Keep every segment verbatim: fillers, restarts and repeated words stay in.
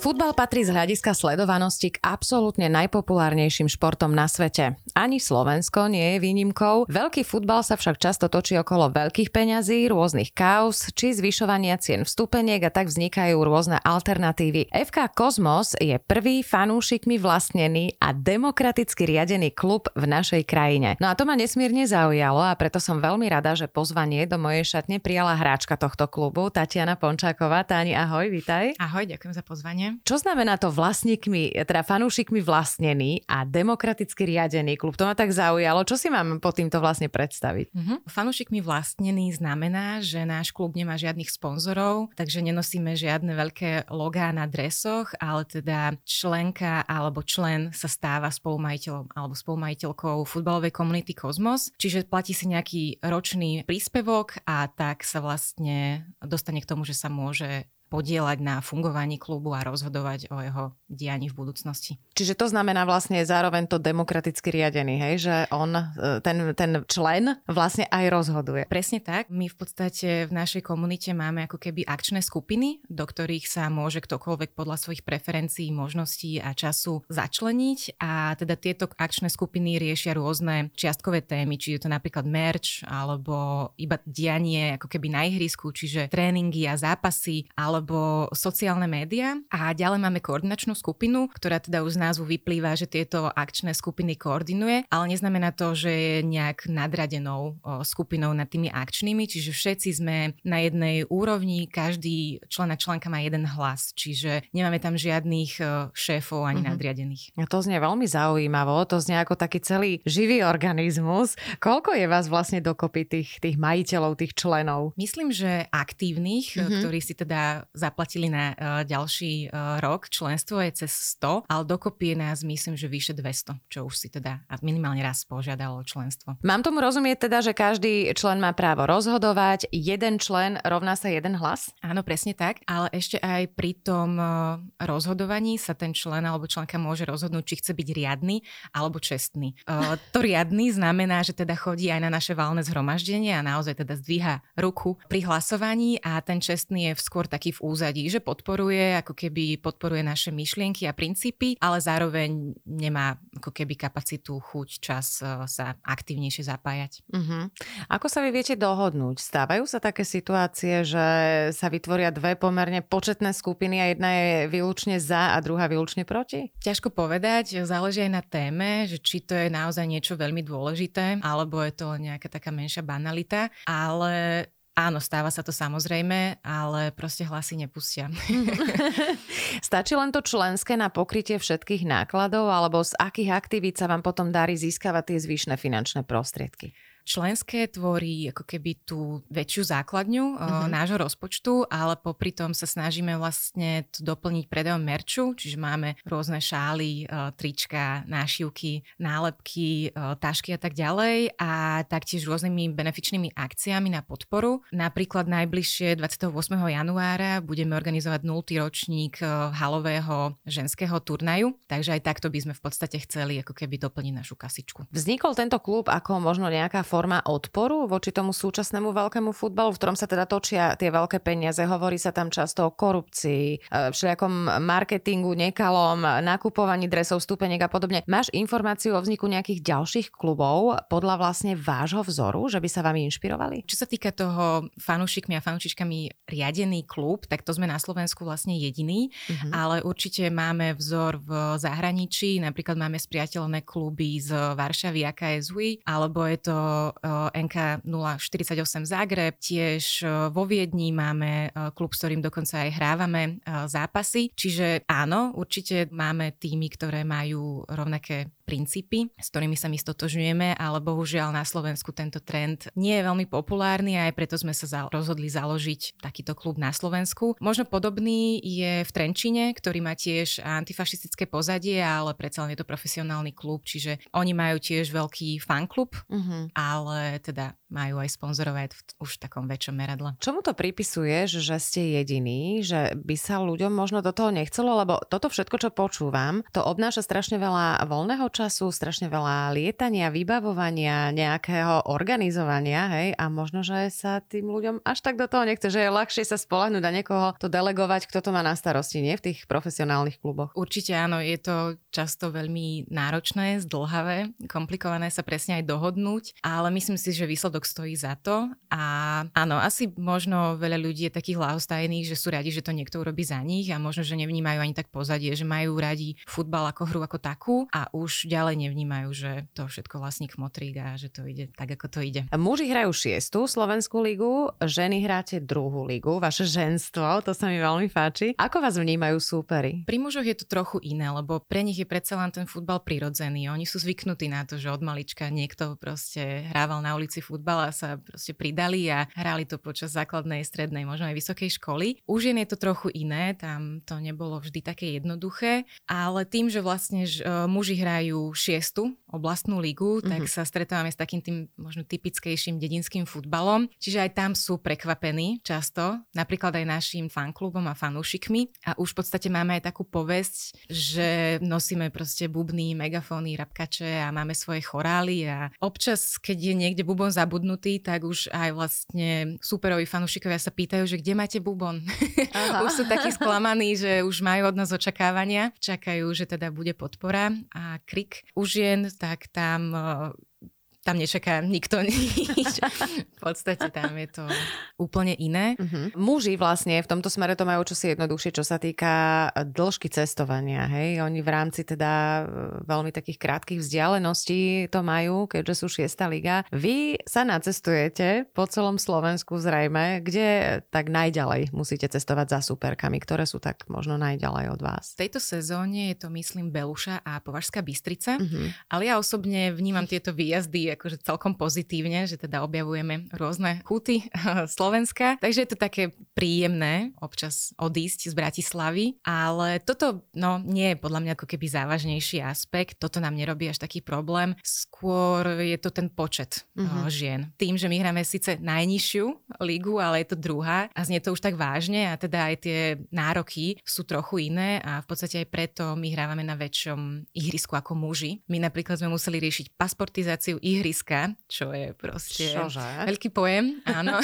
Futbal patrí z hľadiska sledovanosti k absolútne najpopulárnejším športom na svete. Ani Slovensko nie je výnimkou. Veľký futbal sa však často točí okolo veľkých peňazí, rôznych kauz či zvyšovania cien vstúpeniek a tak vznikajú rôzne alternatívy. en ká Kozmos je prvý fanúšikmi vlastnený a demokraticky riadený klub v našej krajine. No a to ma nesmierne zaujalo a preto som veľmi rada, že pozvanie do mojej šatne prijala hráčka tohto klubu, Tatiana Pončáková. Táni, ahoj, vítaj. Ahoj, ďakujem za pozvanie. Čo znamená to vlastníkmi, teda fanúšikmi vlastnený a demokraticky riadený klub? To ma tak zaujalo. Čo si mám po týmto vlastne predstaviť? Uh-huh. Fanúšikmi vlastnený znamená, že náš klub nemá žiadnych sponzorov, takže nenosíme žiadne veľké logá na dresoch, ale teda členka alebo člen sa stáva spolumajiteľom alebo spolumajiteľkou futbalovej komunity Kozmos, čiže platí si nejaký ročný príspevok a tak sa vlastne dostane k tomu, že sa môže podieľať na fungovaní klubu a rozhodovať o jeho dianí v budúcnosti. Čiže to znamená vlastne zároveň to demokraticky riadený, hej? Že on, ten, ten člen vlastne aj rozhoduje. Presne tak. My v podstate v našej komunite máme ako keby akčné skupiny, do ktorých sa môže ktokoľvek podľa svojich preferencií, možností a času začleniť a teda tieto akčné skupiny riešia rôzne čiastkové témy, či je to napríklad merch alebo iba dianie ako keby na ihrisku, čiže tréningy a zápasy, ale alebo sociálne médiá. A ďalej máme koordinačnú skupinu, ktorá teda už z názvu vyplýva, že tieto akčné skupiny koordinuje, ale neznamená to, že je nejak nadradenou skupinou nad tými akčnými, čiže všetci sme na jednej úrovni, každý člen a členka má jeden hlas, čiže nemáme tam žiadnych šéfov ani mm-hmm. nadriadených. A to znie veľmi zaujímavo, to znie ako taký celý živý organizmus. Koľko je vás vlastne dokopy tých, tých majiteľov, tých členov? Myslím, že aktívnych, mm-hmm. ktorí si teda zaplatili na ďalší rok. Členstvo je cez sto, ale dokopy je nás, myslím, že vyše dvesto, čo už si teda minimálne raz požiadalo členstvo. Mám tomu rozumieť teda, že každý člen má právo rozhodovať, jeden člen rovná sa jeden hlas? Áno, presne tak, ale ešte aj pri tom rozhodovaní sa ten člen alebo členka môže rozhodnúť, či chce byť riadny alebo čestný. To riadny znamená, že teda chodí aj na naše valné zhromaždenie a naozaj teda zdvíha ruku pri hlasovaní a ten čestný je skôr taký v úzadí, že podporuje, ako keby podporuje naše myšlienky a princípy, ale zároveň nemá ako keby kapacitu, chuť, čas sa aktívnejšie zapájať. Uh-huh. Ako sa vy viete dohodnúť? Stávajú sa také situácie, že sa vytvoria dve pomerne početné skupiny a jedna je výlučne za a druhá výlučne proti? Ťažko povedať, záleží aj na téme, že či to je naozaj niečo veľmi dôležité, alebo je to nejaká taká menšia banalita, ale áno, stáva sa to samozrejme, ale proste hlasy nepustia. Stačí len to členské na pokrytie všetkých nákladov, alebo z akých aktivít sa vám potom darí získavať tie zvyšné finančné prostriedky? Členské tvorí ako keby tú väčšiu základňu uh-huh. nášho rozpočtu, ale popri tom sa snažíme vlastne to doplniť predajom merču, čiže máme rôzne šály, trička, nášivky, nálepky, tašky a tak ďalej a taktiež rôznymi benefičnými akciami na podporu. Napríklad najbližšie dvadsiateho ôsmeho januára budeme organizovať nultý ročník halového ženského turnaju, takže aj takto by sme v podstate chceli ako keby doplniť našu kasičku. Vznikol tento klub ako možno nejaká forma forma odporu voči tomu súčasnému veľkému futbalu, v ktorom sa teda točia tie veľké peniaze. Hovorí sa tam často o korupcii, všelijakom marketingu, nekalom, nakupovaní dresov, stúpeniek a podobne. Máš informáciu o vzniku nejakých ďalších klubov podľa vlastne vášho vzoru, že by sa vám inšpirovali? Čo sa týka toho fanúšikmi a fanúšičkami riadený klub, tak to sme na Slovensku vlastne jediný, mm-hmm. ale určite máme vzor v zahraničí, napríklad máme spriateľné kluby z Varšavy, á ká es vé, alebo je to en ká nula štyridsaťosem Zagreb, tiež vo Viedni máme klub, s ktorým dokonca aj hrávame zápasy. Čiže áno, určite máme týmy, ktoré majú rovnaké princípy, s ktorými sa my stotožňujeme, ale bohužiaľ na Slovensku tento trend nie je veľmi populárny a aj preto sme sa za- rozhodli založiť takýto klub na Slovensku. Možno podobný je v Trenčine, ktorý má tiež antifašistické pozadie, ale predsa len je to profesionálny klub, čiže oni majú tiež veľký fanklub, uh-huh. ale teda majú aj sponzorovať už v takom väčšom meradle. Čomu to pripisuješ, že ste jediní, že by sa ľuďom možno do toho nechcelo, lebo toto všetko, čo počúvam, to obnáša strašne veľa voľného času, strašne veľa lietania, vybavovania, nejakého organizovania, hej, a možno, že sa tým ľuďom až tak do toho nechce, že je ľahšie sa spoľahnúť na niekoho, to delegovať, kto to má na starosti, nie v tých profesionálnych kluboch. Určite áno, je to často veľmi náročné, zdĺhavé, komplikované sa presne aj dohodnúť, ale myslím si, že výsledok stojí za to a áno, asi možno veľa ľudí je takých ľahostajných, že sú radi, že to niekto urobí za nich a možno, že nevnímajú ani tak pozadie, že majú radi futbal ako hru ako takú a už ďalej nevnímajú, že to všetko vlastní kmotrík a že to ide tak, ako to ide. Muži hrajú šiestu slovenskú ligu, ženy hráte druhú ligu, vaše ženstvo, to sa mi veľmi páči. Ako vás vnímajú súperi? Pri mužoch je to trochu iné, lebo pre nich je predsa len ten futbal prirodzený. Oni sú zvyknutí na to, že od malička niekto proste hrával na ulici futbal a sa proste pridali a hrali to počas základnej, strednej, možno aj vysokej školy. U žien je to trochu iné, tam to nebolo vždy také jednoduché, ale tým, že vlastne muži hrajú šiestu oblastnú ligu, mm-hmm. tak sa stretávame s takým tým možno typickejším dedinským futbalom, čiže aj tam sú prekvapení často, napríklad aj našim fanklubom a fanúšikmi a už v podstate máme aj takú povesť, že nosíme proste bubny, megafóny, rapkače a máme svoje chorály a občas, keď je niekde bubon zabudnutý, tak už aj vlastne súperoví fanúšikovia sa pýtajú, že kde máte bubon? Už sú takí sklamaní, že už majú od nás očakávania, čakajú, že teda bude podpora a krik u žien, tak tam... Tam nečaká nikto nič. V podstate tam je to úplne iné. Uh-huh. Muži vlastne v tomto smere to majú čosi jednoduchšie, čo sa týka dĺžky cestovania. Hej? Oni v rámci teda veľmi takých krátkych vzdialeností to majú, keďže sú šiesta liga. Vy sa nacestujete po celom Slovensku zrejme, kde tak najďalej musíte cestovať za superkami, ktoré sú tak možno najďalej od vás. V tejto sezóne je to myslím Beluša a Považská Bystrica, uh-huh. ale ja osobne vnímam tieto výjazdy akože celkom pozitívne, že teda objavujeme rôzne kúty Slovenska. Takže je to také príjemné občas odísť z Bratislavy, ale toto no, nie je podľa mňa ako keby závažnejší aspekt. Toto nám nerobí až taký problém. Skôr je to ten počet mm-hmm. žien. Tým, že my hráme síce najnižšiu ligu, ale je to druhá a znie to už tak vážne a teda aj tie nároky sú trochu iné a v podstate aj preto my hrávame na väčšom ihrisku ako muži. My napríklad sme museli riešiť pasportizáciu ihrisku ihriska, čo je proste Čože? Veľký pojem, áno.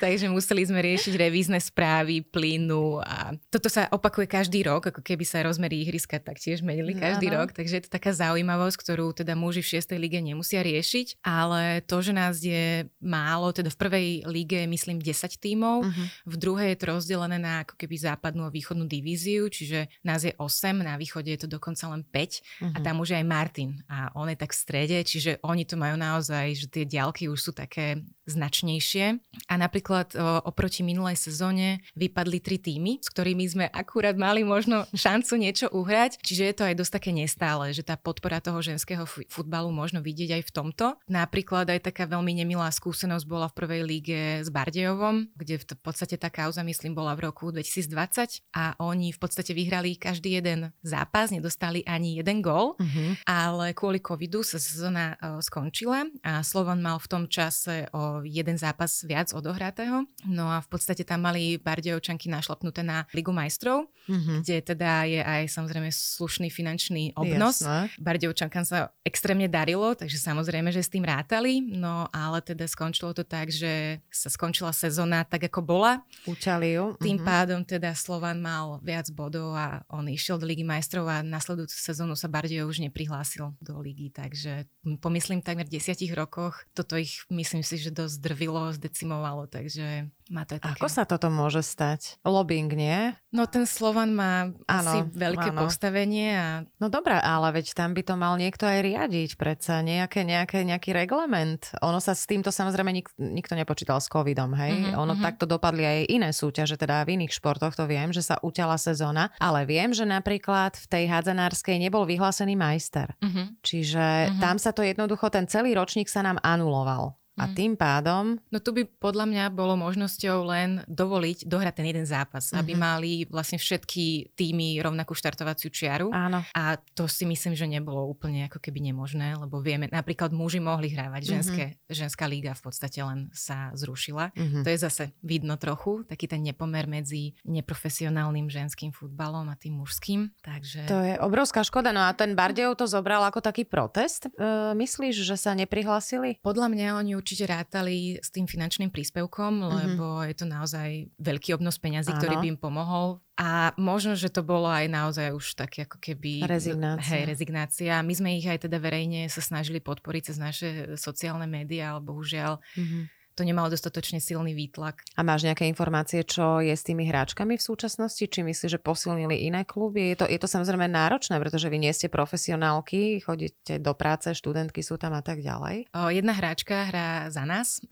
Takže museli sme riešiť revízne správy, plynu a toto sa opakuje každý rok, ako keby sa rozmery ihriska taktiež menili každý no, no. rok, takže je to taká zaujímavosť, ktorú teda muži v šiestej lige nemusia riešiť, ale to, že nás je málo, teda v prvej lige myslím desať tímov, uh-huh. v druhej je to rozdelené na ako keby západnú a východnú divíziu, čiže nás je osem, na východe je to dokonca len päť uh-huh. a tam už je aj Martin a on je tak v strede, čiže oni to majú naozaj, že tie diaľky už sú také značnejšie. A napríklad o, oproti minulej sezóne vypadli tri tímy, s ktorými sme akurát mali možno šancu niečo uhrať. Čiže je to aj dosť také nestále, že tá podpora toho ženského f- futbalu možno vidieť aj v tomto. Napríklad aj taká veľmi nemilá skúsenosť bola v prvej líge s Bardejovom, kde v, t- v podstate tá kauza, myslím, bola v roku dvetisícdvadsať a oni v podstate vyhrali každý jeden zápas, nedostali ani jeden gól, mm-hmm. ale kvôli covidu sa sezóna e, skončila a Slovan mal v tom čase o jeden zápas viac odohratého. No a v podstate tam mali Bardejovčanky našlapnuté na Ligu majstrov, mm-hmm. kde teda je aj samozrejme slušný finančný obnos. Bardejovčankám sa extrémne darilo, takže samozrejme, že s tým rátali, no ale teda skončilo to tak, že sa skončila sezóna tak, ako bola. Učali ju. Tým mm-hmm. pádom teda Slovan mal viac bodov a on išiel do Ligy majstrov a nasledujúcu sezónu sa Bardejov už neprihlásil do ligy, takže pomyslím takmer v desiatich rokoch. Toto ich, myslím si, že dosť drvilo, zdecimovalo, takže Má to také. Ako sa toto môže stať? Lobbying, nie? No ten Slovan má ano, asi veľké ano. postavenie. A... No dobré, ale veď tam by to mal niekto aj riadiť, predsa nejaké, nejaké, nejaký reglement. Ono sa s týmto samozrejme nik, nikto nepočítal s covidom, hej? Mm-hmm, ono mm-hmm. takto dopadli aj iné súťaže, teda v iných športoch, to viem, že sa uťala sezóna, ale viem, že napríklad v tej hádzanárskej nebol vyhlásený majster. Mm-hmm. Čiže mm-hmm. tam sa to jednoducho, ten celý ročník sa nám anuloval. A tým pádom... No tu by podľa mňa bolo možnosťou len dovoliť dohrať ten jeden zápas, uh-huh. aby mali vlastne všetky týmy rovnakú štartovaciu čiaru. Áno. A to si myslím, že nebolo úplne ako keby nemožné, lebo vieme, napríklad muži mohli hrávať, ženské, uh-huh. ženská liga v podstate len sa zrušila. Uh-huh. To je zase vidno trochu, taký ten nepomer medzi neprofesionálnym ženským futbalom a tým mužským. Takže... To je obrovská škoda. No a ten Bardejov to zobral ako taký protest. E, myslíš, že sa neprihlásili? Podľa mňa oni určite rátali s tým finančným príspevkom, lebo mm-hmm. je to naozaj veľký obnos peňazí, áno. ktorý by im pomohol. A možno, že to bolo aj naozaj už tak ako keby... Rezignácia. Hej, rezignácia. My sme ich aj teda verejne sa snažili podporiť cez naše sociálne médiá, ale bohužiaľ mm-hmm. to nemalo dostatočne silný výtlak. A máš nejaké informácie, čo je s tými hráčkami v súčasnosti? Či myslíš, že posilnili iné kluby? Je to, je to samozrejme náročné, pretože vy nie ste profesionálky, chodíte do práce, študentky sú tam a tak ďalej. O, jedna hráčka hrá za nás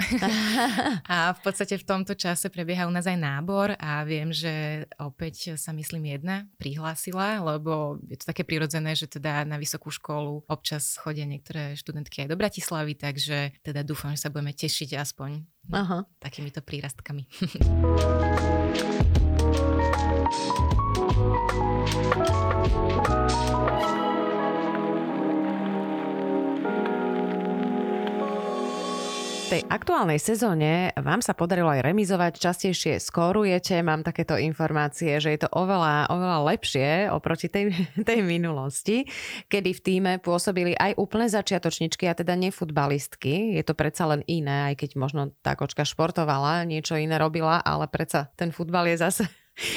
a v podstate v tomto čase prebieha u nás aj nábor a viem, že opäť sa myslím jedna prihlásila, lebo je to také prirodzené, že teda na vysokú školu občas chodia niektoré študentky aj do Bratislavy, takže teda dúfam, že sa budeme tešiť aspoň No, Aha. takýmito prírastkami. V tej aktuálnej sezóne vám sa podarilo aj remizovať, častejšie skórujete, mám takéto informácie, že je to oveľa, oveľa lepšie oproti tej, tej minulosti, kedy v tíme pôsobili aj úplne začiatočničky a teda nefutbalistky. Je to predsa len iné, aj keď možno tá kočka športovala, niečo iné robila, ale predsa ten futbal je zase...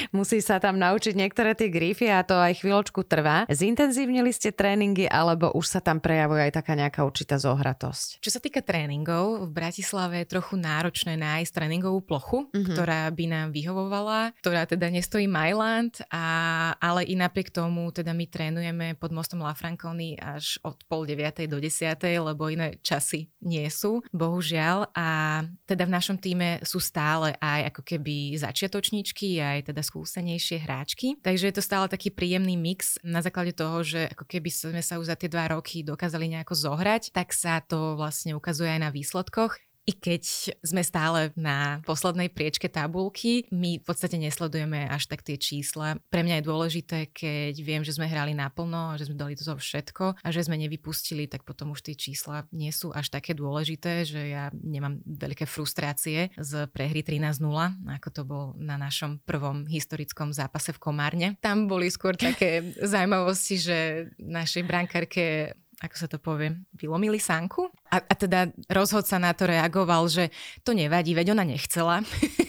Musí sa tam naučiť niektoré tie grify a to aj chvíľočku trvá. Zintenzívnili ste tréningy alebo už sa tam prejavuje aj taká nejaká určitá zohratosť? Čo sa týka tréningov, v Bratislave je trochu náročné nájsť tréningovú plochu, mm-hmm. ktorá by nám vyhovovala, ktorá teda nestojí Mailand, a, ale i napriek tomu teda my trénujeme pod mostom La Franconi až od pol deviatej do desiatej, lebo iné časy nie sú, bohužiaľ. A teda v našom týme sú stále aj ako keby začiatočníčky, aj teda skúsenejšie hráčky. Takže je to stále taký príjemný mix na základe toho, že ako keby sme sa už za tie dva roky dokázali nejako zohrať, tak sa to vlastne ukazuje aj na výsledkoch. I keď sme stále na poslednej priečke tabulky, my v podstate nesledujeme až tak tie čísla. Pre mňa je dôležité, keď viem, že sme hrali naplno, že sme dali to všetko a že sme nevypustili, tak potom už tie čísla nie sú až také dôležité, že ja nemám veľké frustrácie z prehry trinásť nula, ako to bol na našom prvom historickom zápase v Komárne. Tam boli skôr také zaujímavosti, že našej brankárke... ako sa to povie, vylomili sánku. A, a teda rozhodca na to reagoval, že to nevadí, veď ona nechcela.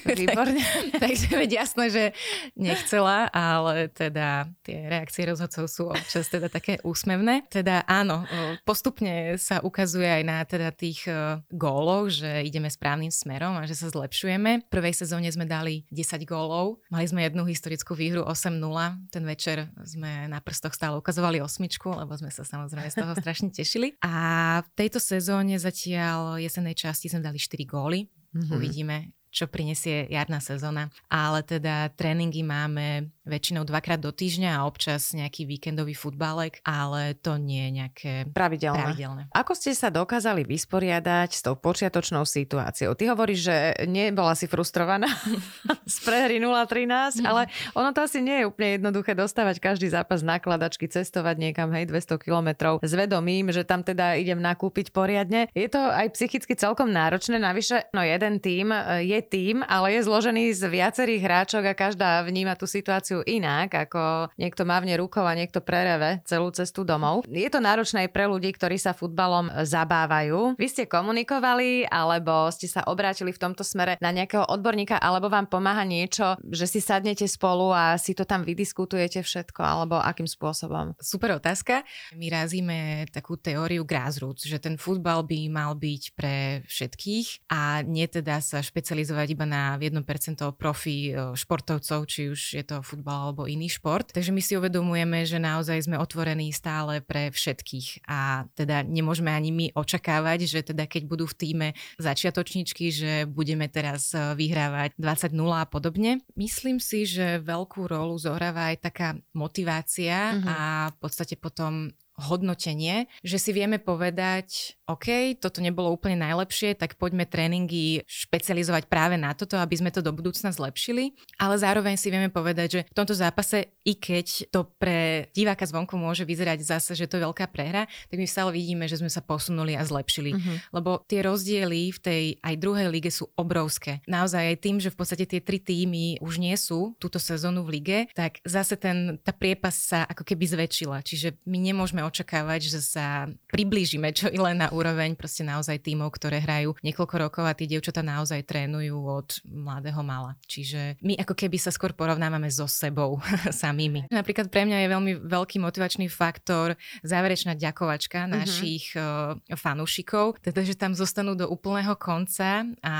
Výborne. tak, takže veď jasné, že nechcela, ale teda tie reakcie rozhodcov sú občas teda také úsmevné. Teda áno, postupne sa ukazuje aj na teda tých gólov, že ideme správnym smerom a že sa zlepšujeme. V prvej sezóne sme dali desať gólov. Mali sme jednu historickú výhru osem nula. Ten večer sme na prstoch stále ukazovali osmičku, lebo sme sa samozrejme z toho strašne tešili. A v tejto sezóne zatiaľ jesennej časti sme dali štyri góly. Mm-hmm. Uvidíme, čo prinesie jarná sezóna. Ale teda tréningy máme väčšinou dvakrát do týždňa a občas nejaký víkendový futbalek, ale to nie je nejaké pravidelné. pravidelné. Ako ste sa dokázali vysporiadať s tou počiatočnou situáciou? Ty hovoríš, že nebola si frustrovaná z prehry nula trinásť, ale ono to asi nie je úplne jednoduché dostávať každý zápas nakladačky, cestovať niekam, hej, dvesto kilometrov s vedomím, že tam teda idem nakúpiť poriadne. Je to aj psychicky celkom náročné, navyše no jeden tím je tím, ale je zložený z viacerých hráčok a každá vníma tú situáciu realizujú inak, ako niekto mávne rukou a niekto prereve celú cestu domov. Je to náročné aj pre ľudí, ktorí sa futbalom zabávajú. Vy ste komunikovali, alebo ste sa obrátili v tomto smere na nejakého odborníka, alebo vám pomáha niečo, že si sadnete spolu a si to tam vydiskutujete všetko, alebo akým spôsobom? Super otázka. My razíme takú teóriu grassroots, že ten futbal by mal byť pre všetkých a nie teda sa špecializovať iba na jedno percento profi športovcov, či už je to futbal alebo iný šport. Takže my si uvedomujeme, že naozaj sme otvorení stále pre všetkých a teda nemôžeme ani my očakávať, že teda keď budú v tíme začiatočničky, že budeme teraz vyhrávať dvadsať nula a podobne. Myslím si, že veľkú rolu zohráva aj taká motivácia mm-hmm. a v podstate potom hodnotenie, že si vieme povedať, OK, toto nebolo úplne najlepšie, tak poďme tréningy špecializovať práve na toto, aby sme to do budúcna zlepšili, ale zároveň si vieme povedať, že v tomto zápase, i keď to pre diváka zvonku môže vyzerať zase, že to je veľká prehra, tak my stále vidíme, že sme sa posunuli a zlepšili, uh-huh. lebo tie rozdiely v tej aj druhej lige sú obrovské. Naozaj aj tým, že v podstate tie tri tímy už nie sú túto sezónu v lige, tak zase ten, tá priepas sa ako keby zväčšila, čiže my nemôžeme očakávať, že sa priblížime čo i len na úroveň proste naozaj tímov, ktoré hrajú niekoľko rokov a tí dievčatá naozaj trénujú od mladého mala. Čiže my ako keby sa skôr porovnávame so sebou samými. Napríklad pre mňa je veľmi veľký motivačný faktor záverečná ďakovačka mm-hmm. našich uh, fanúšikov, teda že tam zostanú do úplného konca a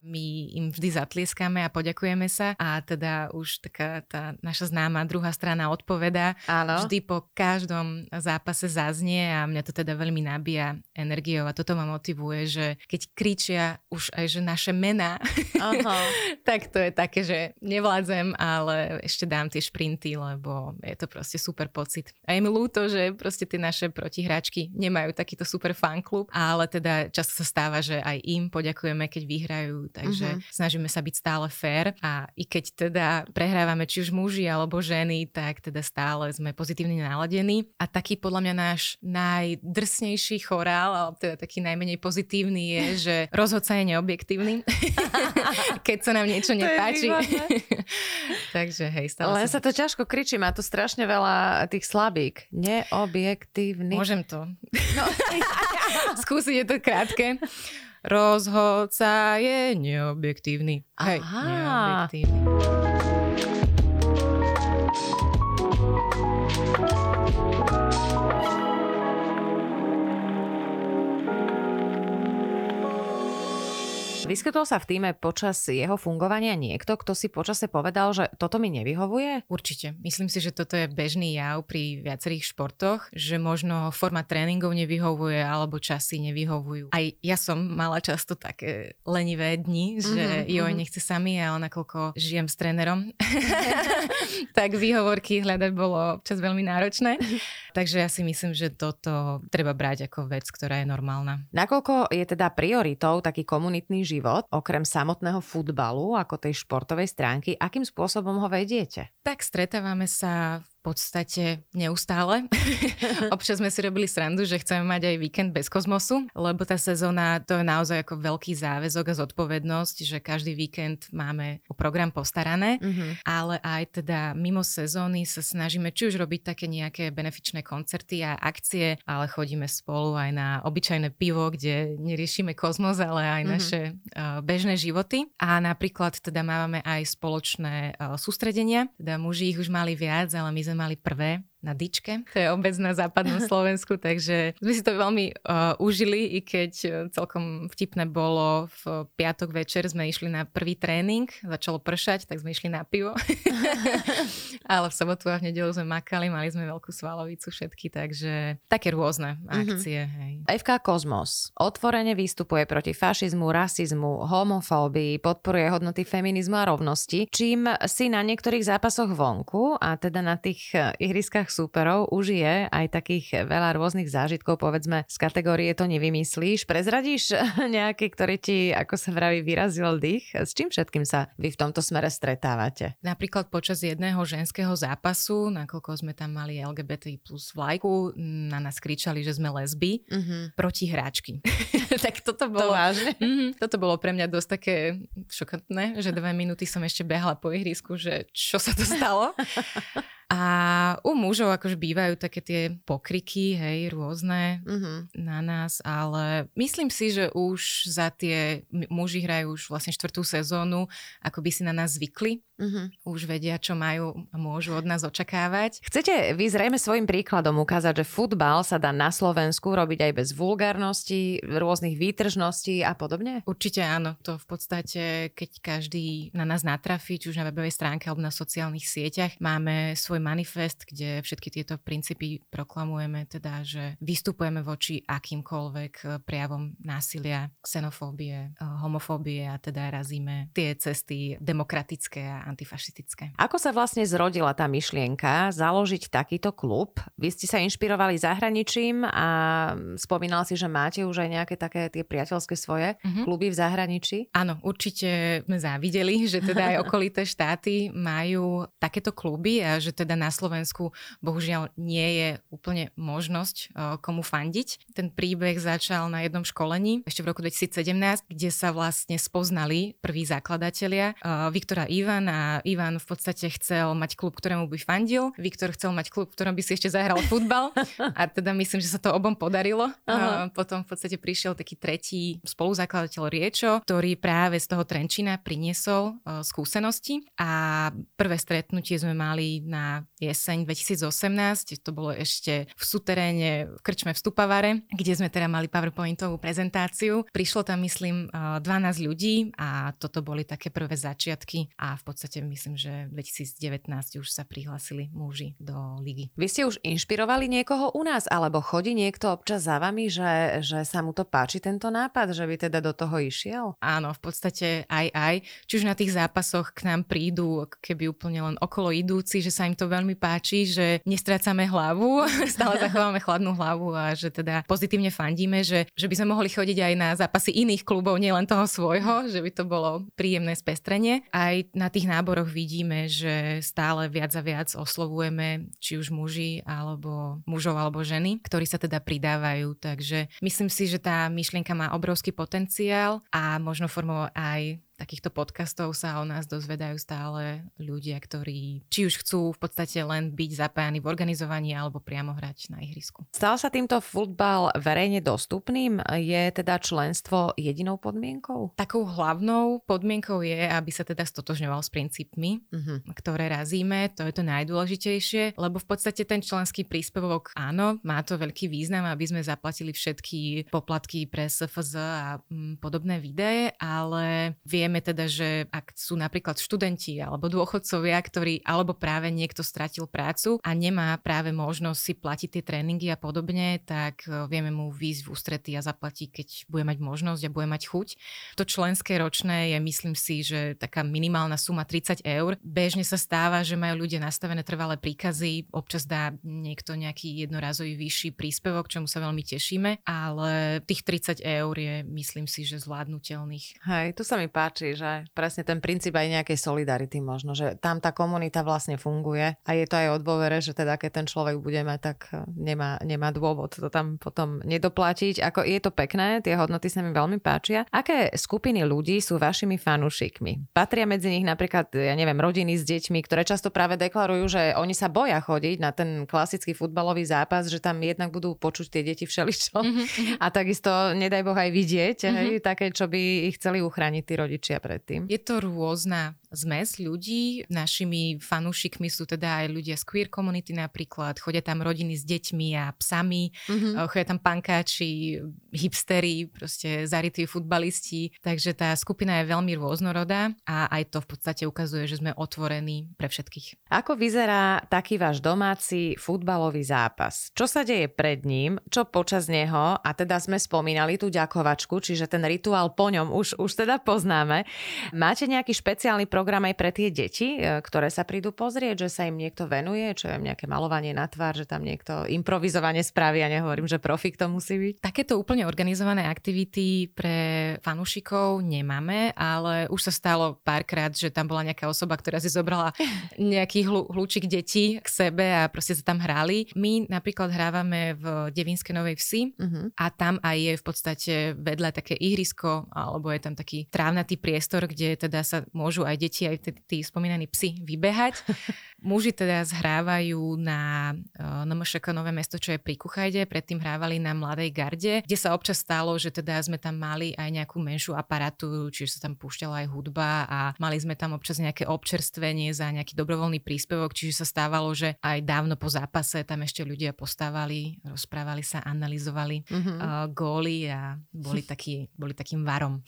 my im vždy zatlieskame a poďakujeme sa a teda už taká tá naša známa druhá strana odpovedá. Áno. Vždy po každom zápase sa zaznie a mňa to teda veľmi nabíja energiou a toto ma motivuje, že keď kričia už aj, že naše mená, tak to je také, že nevládzem, ale ešte dám tie šprinty, lebo je to proste super pocit. A je mi ľúto, že proste tie naše protihráčky nemajú takýto super fanklub, ale teda často sa stáva, že aj im poďakujeme, keď vyhrajú, takže uh-huh. snažíme sa byť stále fair a i keď teda prehrávame či už muži alebo ženy, tak teda stále sme pozitívne naladení a taký podľa mňa náš najdrsnejší chorál, alebo teda taký najmenej pozitívny je, že rozhodca je neobjektívny, keď sa nám niečo nepáči. Takže hej, stále len sa to ťažko kričí, má to strašne veľa tých slabík. Neobjektívny. Môžem to. No. Skúsiť, je to krátke. Rozhodca je neobjektívny. Hej, aha. Neobjektívny. Vyskytol sa v týme počas jeho fungovania niekto, kto si počase povedal, že toto mi nevyhovuje? Určite. Myslím si, že toto je bežný jav pri viacerých športoch, že možno forma tréningov nevyhovuje alebo časy nevyhovujú. Aj ja som mala často také lenivé dni, že mm-hmm, joj, mm-hmm. nechce sami a ona koľko žijem s trénerom. Tak výhovorky hľadať bolo občas veľmi náročné. Takže ja si myslím, že toto treba brať ako vec, ktorá je normálna. Nakoľko je teda prioritou taký komunitný život? život, okrem samotného futbalu ako tej športovej stránky, akým spôsobom ho vediete? Tak stretávame sa v podstate neustále. Občas sme si robili srandu, že chceme mať aj víkend bez Kozmosu, lebo tá sezóna to je naozaj ako veľký záväzok a zodpovednosť, že každý víkend máme o program postarané, mm-hmm. ale aj teda mimo sezóny sa snažíme či už robiť také nejaké benefičné koncerty a akcie, ale chodíme spolu aj na obyčajné pivo, kde neriešime Kozmos, ale aj mm-hmm. naše uh, bežné životy. A napríklad teda máme aj spoločné uh, sústredenia, teda muži ich už mali viac, ale my mali prvé na Dičke. To je obec na západnom Slovensku, takže sme si to veľmi uh, užili, i keď celkom vtipné bolo, v piatok večer sme išli na prvý tréning, začalo pršať, tak sme išli na pivo. Ale v sobotu a v nedeľu sme makali, mali sme veľkú svalovicu všetky, takže také rôzne akcie. Mm-hmm. Hej. ef ká Kozmos otvorene vystupuje proti fašizmu, rasizmu, homofóbii, podporuje hodnoty feminizmu a rovnosti, čím si na niektorých zápasoch vonku a teda na tých ihriskách súperov už je aj takých veľa rôznych zážitkov, povedzme z kategórie to nevymyslíš. Prezradíš nejaký, ktorý ti, ako sa vraví, vyrazil dých? S čím všetkým sa vy v tomto smere stretávate? Napríklad počas jedného ženského zápasu, nakoľko sme tam mali el gé bé té í plus vlajku, na nás kričali, že sme lesby mm-hmm. proti hráčky. Tak toto bolo, to vážne. Mm-hmm, toto bolo pre mňa dosť také šokantné, že dve minúty som ešte behala po ihrisku, že čo sa to stalo. A u mužov akože bývajú také tie pokriky, hej, rôzne uh-huh. na nás, ale myslím si, že už za tie, muži hrajú už vlastne štvrtú sezónu, ako by si na nás zvykli, uh-huh. už vedia, čo majú a môžu od nás očakávať. Chcete vy zrejme svojim príkladom ukázať, že futbal sa dá na Slovensku robiť aj bez vulgárnosti, rôznych výtržností a podobne? Určite áno, to v podstate, keď každý na nás natrafí, či už na webovej stránke alebo na sociálnych sieťach, máme svoj manifest, kde všetky tieto princípy proklamujeme, teda, že vystupujeme voči akýmkoľvek prejavom násilia, xenofóbie, homofóbie a teda razíme tie cesty demokratické a antifašistické. Ako sa vlastne zrodila tá myšlienka založiť takýto klub? Vy ste sa inšpirovali zahraničím a spomínal si, že máte už aj nejaké také tie priateľské svoje mm-hmm. kluby v zahraničí? Áno, určite sme závideli, že teda aj okolité štáty majú takéto kluby a že teda na Slovensku bohužiaľ nie je úplne možnosť komu fandiť. Ten príbeh začal na jednom školení ešte v roku dvetisícsedemnásť, kde sa vlastne spoznali prví zakladatelia Viktora a Ivan a Ivan v podstate chcel mať klub, ktorému by fandil. Viktor chcel mať klub, v ktorom by si ešte zahral futbal a teda myslím, že sa to obom podarilo. Aha. Potom v podstate prišiel taký tretí spoluzakladateľ Riečo, ktorý práve z toho Trenčína priniesol skúsenosti a prvé stretnutie sme mali na jeseň dvetisícosemnásť. To bolo ešte v suteréne v krčme v Stupavare, kde sme teda mali PowerPointovú prezentáciu. Prišlo tam, myslím, dvanásť ľudí a toto boli také prvé začiatky a v podstate myslím, že v dvetisícdevätnásť už sa prihlasili muži do ligy. Vy ste už inšpirovali niekoho u nás, alebo chodí niekto občas za vami, že, že sa mu to páči tento nápad, že by teda do toho išiel? Áno, v podstate aj aj. Či už na tých zápasoch k nám prídu, keby úplne len okolo idúci, že sa im to veľmi páči, že nestrácame hlavu, stále zachováme chladnú hlavu a že teda pozitívne fandíme, že, že by sme mohli chodiť aj na zápasy iných klubov, nielen toho svojho, že by to bolo príjemné spestrenie. Aj na tých náboroch vidíme, že stále viac a viac oslovujeme či už muži, alebo mužov, alebo ženy, ktorí sa teda pridávajú. Takže myslím si, že tá myšlienka má obrovský potenciál a možno formou aj takýchto podcastov sa o nás dozvedajú stále ľudia, ktorí či už chcú v podstate len byť zapájani v organizovaní alebo priamo hrať na ihrisku. Stal sa týmto futbal verejne dostupným? Je teda členstvo jedinou podmienkou? Takou hlavnou podmienkou je, aby sa teda stotožňoval s princípmi, uh-huh. ktoré razíme. To je to najdôležitejšie, lebo v podstate ten členský príspevok, áno, má to veľký význam, aby sme zaplatili všetky poplatky pre es ef zet a m, podobné výdaje, ale vie Vieme teda, že ak sú napríklad študenti alebo dôchodcovia, ktorí alebo práve niekto stratil prácu a nemá práve možnosť si platiť tie tréningy a podobne, tak vieme mu výjsť v ústretí a zaplatiť, keď bude mať možnosť a bude mať chuť. To členské ročné je, myslím si, že taká minimálna suma tridsať eur. Bežne sa stáva, že majú ľudia nastavené trvalé príkazy, občas dá niekto nejaký jednorazový vyšší príspevok, čomu sa veľmi tešíme, ale tých tridsať eur je, myslím si, že zvládnutelných. Hej, to sa mi páči. Čiže presne ten princíp aj nejakej solidarity možno, že tam tá komunita vlastne funguje a je to aj o dôvere, že teda keď ten človek bude mať, tak nemá, nemá dôvod to tam potom nedoplatiť. Ako je to pekné, tie hodnoty sa mi veľmi páčia. Aké skupiny ľudí sú vašimi fanúšikmi? Patria medzi nich napríklad, ja neviem, rodiny s deťmi, ktoré často práve deklarujú, že oni sa boja chodiť na ten klasický futbalový zápas, že tam jednak budú počuť tie deti všeličo mm-hmm. a takisto nedaj Boh aj vidieť, mm-hmm. hej, také, čo by ich chceli uchrániť tí rodičia. Predtým. Je to rôzna zmes ľudí. Našimi fanúšikmi sú teda aj ľudia z queer komunity napríklad. Chodia tam rodiny s deťmi a psami. Mm-hmm. Chodia tam pankáči, hipsteri, proste zarytí futbalisti. Takže tá skupina je veľmi rôznorodá a aj to v podstate ukazuje, že sme otvorení pre všetkých. Ako vyzerá taký váš domáci futbalový zápas? Čo sa deje pred ním? Čo počas neho? A teda sme spomínali tú ďakovačku, čiže ten rituál po ňom už, už teda poznáme. poznáme. Máte nejaký špeciálny program aj pre tie deti, ktoré sa prídu pozrieť, že sa im niekto venuje, čo je nejaké malovanie na tvár, že tam niekto improvizovanie spraví, ja nehovorím, že profik to musí byť. Takéto úplne organizované aktivity pre fanúšikov nemáme, ale už sa stalo párkrát, že tam bola nejaká osoba, ktorá si zobrala nejaký hlu, hľúčik detí k sebe a proste sa tam hrali. My napríklad hrávame v Devínskej Novej Vsi uh-huh. a tam aj je v podstate vedľa také ihrisko, alebo je tam taký trávnatý priestor, kde teda sa môžu aj deti, aj t- tí spomínaní psi vybehať. Muži teda zhrávajú na en em š ká Nové mesto, čo je pri Kuchajde, predtým hrávali na Mladej garde, kde sa občas stalo, že teda sme tam mali aj nejakú menšiu aparatúru, čiže sa tam púšťala aj hudba a mali sme tam občas nejaké občerstvenie za nejaký dobrovoľný príspevok, čiže sa stávalo, že aj dávno po zápase tam ešte ľudia postávali, rozprávali sa, analyzovali mm-hmm. uh, góly a boli, taký, boli takým varom.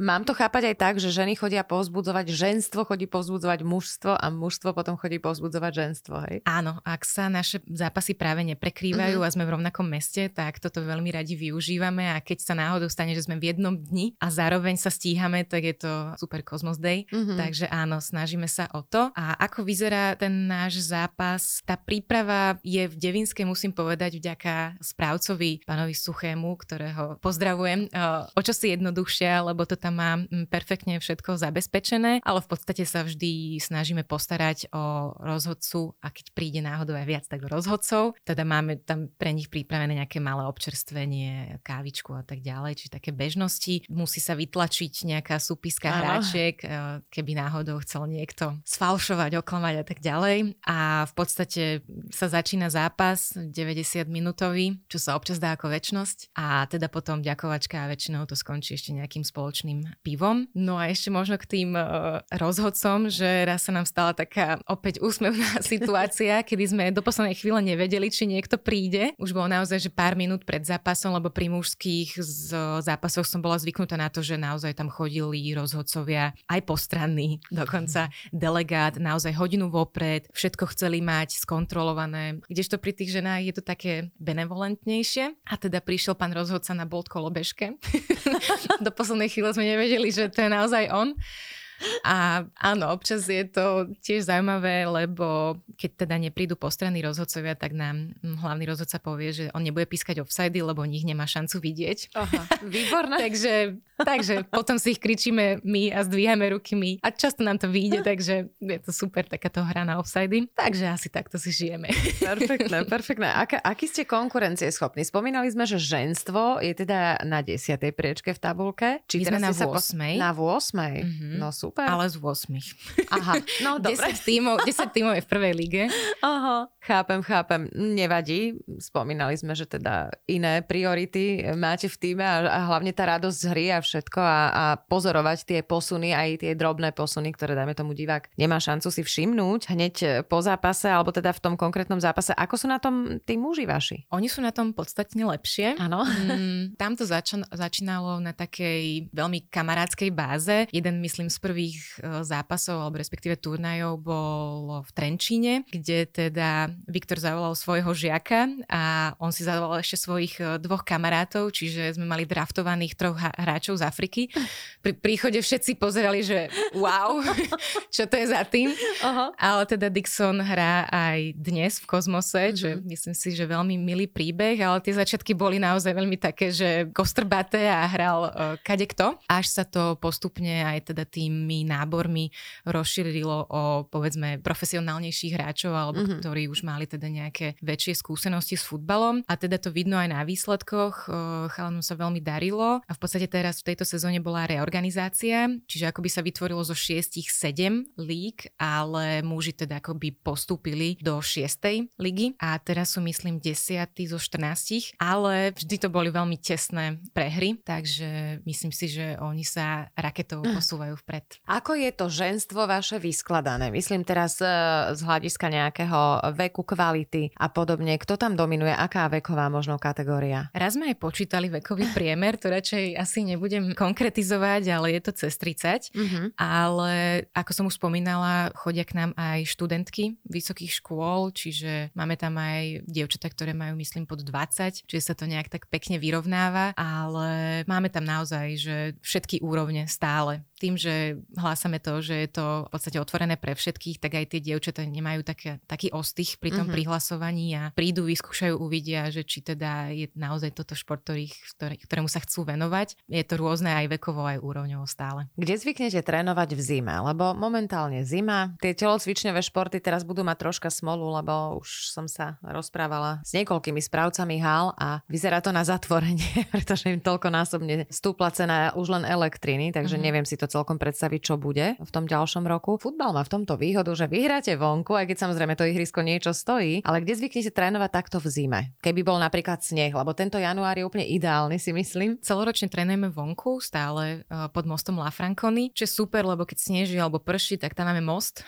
Mám to chápať aj tak, že ženy chodia povzbudzovať ženstvo, chodí povzbudzovať mužstvo a mužstvo potom chodí povzbudzovať ženstvo, hej? Áno, ak sa naše zápasy práve neprekrývajú mm-hmm. a sme v rovnakom meste, tak toto veľmi radi využívame a keď sa náhodou stane, že sme v jednom dni a zároveň sa stíhame, tak je to super Kozmos Day. Mm-hmm. Takže áno, snažíme sa o to. A ako vyzerá ten náš zápas? Tá príprava je v Devínskej, musím povedať, vďaka správcovi, pánovi Suchému, ktorého pozdravujem. O čo si jednoduchšia, lebo to tam má perfektne všetko zabezpečené, ale v podstate sa vždy snažíme postarať o rozhodcu a keď príde náhodou aj viac, tak rozhodcov. Teda máme tam pre nich pripravené nejaké malé občerstvenie, kávičku a tak ďalej, čiže také bežnosti. Musí sa vytlačiť nejaká súpiska hráčiek, keby náhodou chcel niekto sfalšovať, oklamať a tak ďalej. A v podstate sa začína zápas deväťdesiat minútový, čo sa občas dá ako väčnosť. A teda potom ďakovačka a väčšinou to skončí ešte nejakým spoločným pivom. No a ešte možno k tým uh, rozhodcom, že raz sa nám stala taká opäť úsmevná situácia, kedy sme do poslednej chvíle nevedeli, či niekto príde. Už bolo naozaj, že pár minút pred zápasom, lebo pri mužských zápasoch som bola zvyknutá na to, že naozaj tam chodili rozhodcovia, aj postranní, dokonca delegát, naozaj hodinu vopred, všetko chceli mať skontrolované, kdežto pri tých ženách je to také benevolentnejšie. A teda prišiel pán rozhodca na bolt kolobežke. Do poslednej chvíle sme nevedeli, že to je naozaj on. A áno, občas je to tiež zaujímavé, lebo keď teda neprídu postranní rozhodcovia, tak nám hlavný rozhodca povie, že on nebude pískať offside, lebo nich nemá šancu vidieť. Aha, výborné. takže, takže potom si ich kričíme my a zdvíhame ruky my. A často nám to vyjde, takže je to super, takáto hra na offside. Takže asi takto si žijeme. Perfektné, perfektné. Ak, aký ste konkurencieschopní? Spomínali sme, že ženstvo je teda na desiatej priečke v tabulke. Či my teraz sme na ôsmej. Na ôsmej? Mm-hmm. No sú super. Ale z ôsmich. Aha, no dobre. desať tímov je v prvej lige. Aha, chápem, chápem. Nevadí. Spomínali sme, že teda iné priority máte v tíme a, a hlavne tá radosť z hry a všetko a, a pozorovať tie posuny, aj tie drobné posuny, ktoré dajme tomu divák nemá šancu si všimnúť hneď po zápase alebo teda v tom konkrétnom zápase. Ako sú na tom tí muži vaši? Oni sú na tom podstatne lepšie. Áno. Mm, tam to začan- začínalo na takej veľmi kamarádskej báze. Jeden, myslím, z prvých zápasov, alebo respektíve turnajov bol v Trenčíne, kde teda Viktor zavolal svojho žiaka a on si zavolal ešte svojich dvoch kamarátov, čiže sme mali draftovaných troch hráčov z Afriky. Pri príchode všetci pozerali, že wow, čo to je za tým. Uh-huh. Ale teda Dixon hrá aj dnes v Kozmose, čo uh-huh. myslím si, že veľmi milý príbeh, ale tie začiatky boli naozaj veľmi také, že kostrbaté a hral uh, kadekto. Až sa to postupne aj teda tým nábormi rozšírilo o povedzme profesionálnejších hráčov alebo mm-hmm. ktorí už mali teda nejaké väčšie skúsenosti s futbalom a teda to vidno aj na výsledkoch. Chalanom sa veľmi darilo a v podstate teraz v tejto sezóne bola reorganizácia, čiže akoby sa vytvorilo zo šiestich sedem líg, ale muži teda akoby postúpili do šiestej ligy a teraz sú myslím desiatí zo štrnástich, ale vždy to boli veľmi tesné prehry, takže myslím si, že oni sa raketou posúvajú vpred. Ako je to ženstvo vaše vyskladané? Myslím teraz e, z hľadiska nejakého veku, kvality a podobne. Kto tam dominuje? Aká veková možno kategória? Raz sme aj počítali vekový priemer, to radšej asi nebude nebudem konkretizovať, ale je to cez tridsať. Mm-hmm. Ale ako som už spomínala, chodia k nám aj študentky vysokých škôl, čiže máme tam aj dievčatá, ktoré majú, myslím, pod dvadsať, čiže sa to nejak tak pekne vyrovnáva, ale máme tam naozaj, že všetky úrovne stále. Tým, že hlásame to, že je to v podstate otvorené pre všetkých, tak aj tie dievčatá nemajú také, taký ostych pri tom mm-hmm. prihlasovaní a prídu, vyskúšajú, uvidia, že či teda je naozaj toto šport, ktorých, ktorému sa chcú venovať. Je to rôzne aj vekovo, aj úrovňovo stále. Kde zvyknete trénovať v zime? Lebo momentálne zima, tie telocvičňové športy teraz budú mať troška smolu, lebo už som sa rozprávala s niekoľkými správcami hal a vyzerá to na zatvorenie, pretože im toľkonásobne stúpla cena už len elektriny, takže mm-hmm. neviem si to celkom predstaviť, čo bude v tom ďalšom roku. Futbal má v tomto výhodu, že vyhráte vonku, aj keď samozrejme to ihrisko niečo stojí, ale kde zvyknete trénovať takto v zime? Keby bol napríklad sneh, lebo tento január je úplne ideálny, si myslím. Celoročne trénujeme vonku, stále pod mostom La Franconi, čo je super, lebo keď sneží alebo prší, tak tam máme most.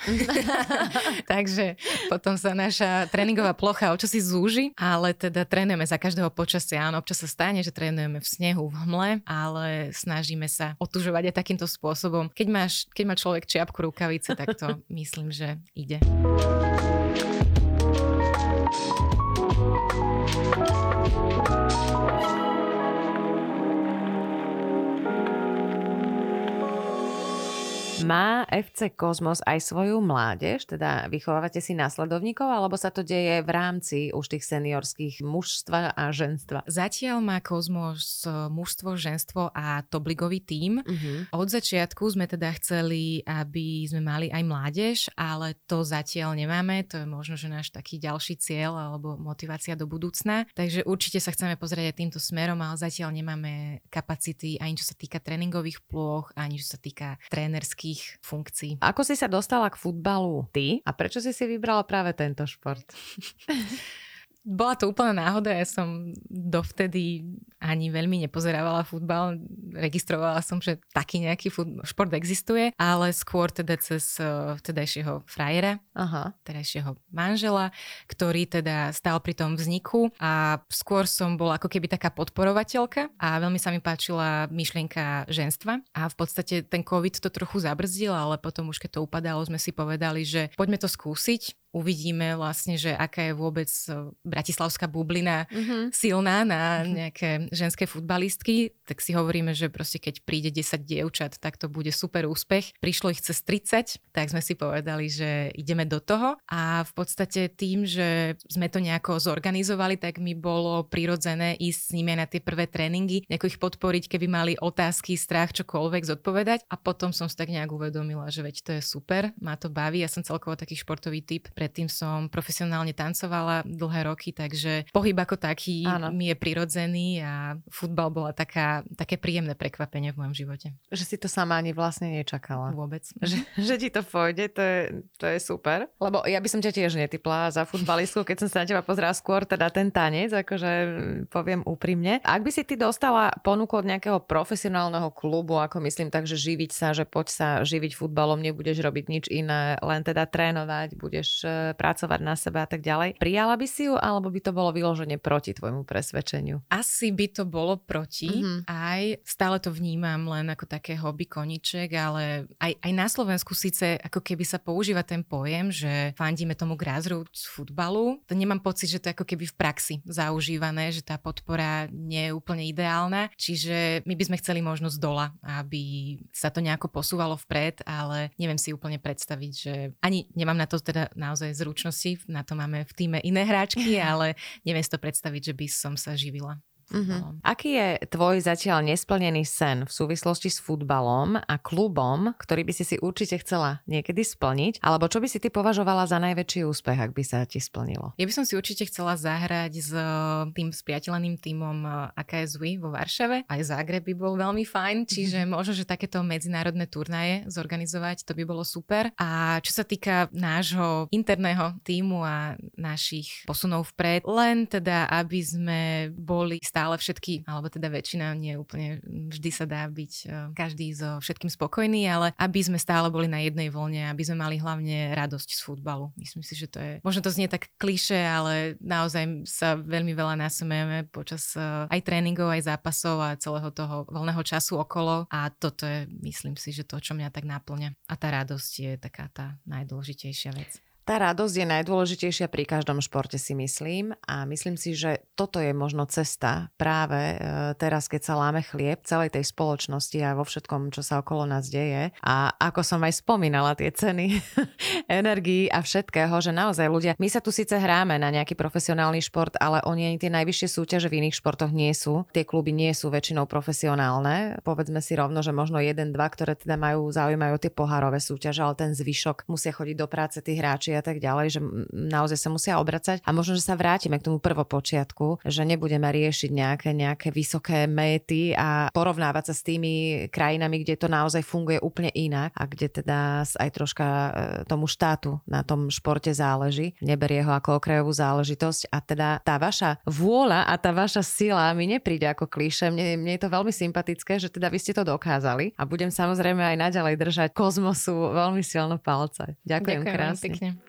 Takže potom sa naša tréningová plocha občas si zúži, ale teda trénujeme za každého počasia. Áno, občas sa stane, že trénujeme v snehu, v hmle, ale snažíme sa otužovať aj takýmto spôsobom. Keď, máš, keď má človek čiapku, rukavice, tak to myslím, že ide. Má ef cé Kozmos aj svoju mládež? Teda vychovávate si následovníkov, alebo sa to deje v rámci už tých seniorských mužstva a ženstva? Zatiaľ má Kozmos mužstvo, ženstvo a topligový tím. Uh-huh. Od začiatku sme teda chceli, aby sme mali aj mládež, ale to zatiaľ nemáme. To je možno, že náš taký ďalší cieľ alebo motivácia do budúcna. Takže určite sa chceme pozrieť aj týmto smerom, ale zatiaľ nemáme kapacity ani čo sa týka tréningových plôch, ani čo sa týka trénerských funkcií. Ako si sa dostala k futbalu ty a prečo si si vybrala práve tento šport? Bola to úplná náhoda, ja som dovtedy ani veľmi nepozerávala futbal, registrovala som, že taký nejaký šport existuje, ale skôr teda cez vtedajšieho frajera, Aha. vtedajšieho manžela, ktorý teda stál pri tom vzniku a skôr som bola ako keby taká podporovateľka a veľmi sa mi páčila myšlienka ženstva a v podstate ten COVID to trochu zabrzdil, ale potom už keď to upadalo, sme si povedali, že poďme to skúsiť. Uvidíme vlastne, že aká je vôbec bratislavská bublina mm-hmm. silná na nejaké ženské futbalistky, tak si hovoríme, že proste keď príde desať dievčat, tak to bude super úspech. Prišlo ich cez tridsať, tak sme si povedali, že ideme do toho a v podstate tým, že sme to nejako zorganizovali, tak mi bolo prirodzené ísť s nimi na tie prvé tréningy, nejako ich podporiť, keby mali otázky, strach, čokoľvek zodpovedať a potom som si tak nejak uvedomila, že veď to je super, ma to baví, ja som celkovo taký športový typ. Predtým som profesionálne tancovala dlhé roky, takže pohyb ako taký Áno. mi je prirodzený a futbal bola taká, také príjemné prekvapenie v mojom živote. Že si to sama ani vlastne nečakala. Vôbec. Že, že ti to pôjde, to je, to je super. Lebo ja by som ťa tiež netypla za futbalistku, keď som sa na teba pozerala skôr, teda ten tanec, akože poviem úprimne. Ak by si ty dostala ponuku od nejakého profesionálneho klubu, ako myslím, takže živiť sa, že poď sa živiť futbalom, nebudeš robiť nič iné, len teda trénovať, budeš pracovať na sebe a tak ďalej. Prijala by si ju, alebo by to bolo vyloženie proti tvojmu presvedčeniu? Asi by to bolo proti. Mm-hmm. Aj stále to vnímam len ako také hobby koniček, ale aj, aj na Slovensku síce ako keby sa používa ten pojem, že fandíme tomu grassroots futbalu. To nemám pocit, že to je ako keby v praxi zaužívané, že tá podpora nie je úplne ideálna. Čiže my by sme chceli možno z dola, aby sa to nejako posúvalo vpred, ale neviem si úplne predstaviť, že ani nemám na to teda naozaj zručnosti, na to máme v týme iné hráčky, ale neviem si to predstaviť, že by som sa živila. Mm-hmm. Aký je tvoj zatiaľ nesplnený sen v súvislosti s futbalom a klubom, ktorý by si si určite chcela niekedy splniť, alebo čo by si ty považovala za najväčší úspech, ak by sa ti splnilo? Ja by som si určite chcela zahrať s tým spriateľeným tímom á ká es vé vo Varšave. Aj Zagreb by bol veľmi fajn, čiže mm-hmm. možno, že takéto medzinárodné turnaje zorganizovať, to by bolo super. A čo sa týka nášho interného tímu a našich posunov vpred, len teda, aby sme boli stále všetky, alebo teda väčšina, nie úplne vždy sa dá byť každý so všetkým spokojný, ale aby sme stále boli na jednej vlne, aby sme mali hlavne radosť z futbalu. Myslím si, že to je, možno to znie tak klišé, ale naozaj sa veľmi veľa nasmejeme počas aj tréningov, aj zápasov a celého toho voľného času okolo a toto je, myslím si, že to, čo mňa tak naplňa. A tá radosť je taká tá najdôležitejšia vec. Tá radosť je najdôležitejšia pri každom športe, si myslím, a myslím si, že toto je možno cesta práve teraz, keď sa láme chlieb celej tej spoločnosti a vo všetkom, čo sa okolo nás deje. A ako som aj spomínala, tie ceny energií a všetkého, že naozaj ľudia, my sa tu síce hráme na nejaký profesionálny šport, ale oni ani tie najvyššie súťaže v iných športoch nie sú. Tie kluby nie sú väčšinou profesionálne. Povedzme si rovno, že možno jeden, dva, ktoré teda majú zaujímajú tie pohárové súťaže, ale ten zvyšok musia chodiť do práce tí hráči a tak ďalej, že naozaj sa musia obracať a možno, že sa vrátime k tomu prvopočiatku, že nebudeme riešiť nejaké, nejaké vysoké méty a porovnávať sa s tými krajinami, kde to naozaj funguje úplne inak a kde teda aj troška tomu štátu na tom športe záleží, neberie ho ako okrajovú záležitosť a teda tá vaša vôľa a tá vaša sila mi nepríde ako klišé, mne, mne je to veľmi sympatické, že teda vy ste to dokázali a budem samozrejme aj naďalej držať Kozmosu veľmi silno palce. Ďakujem, Ďakujem krásne. Pekne.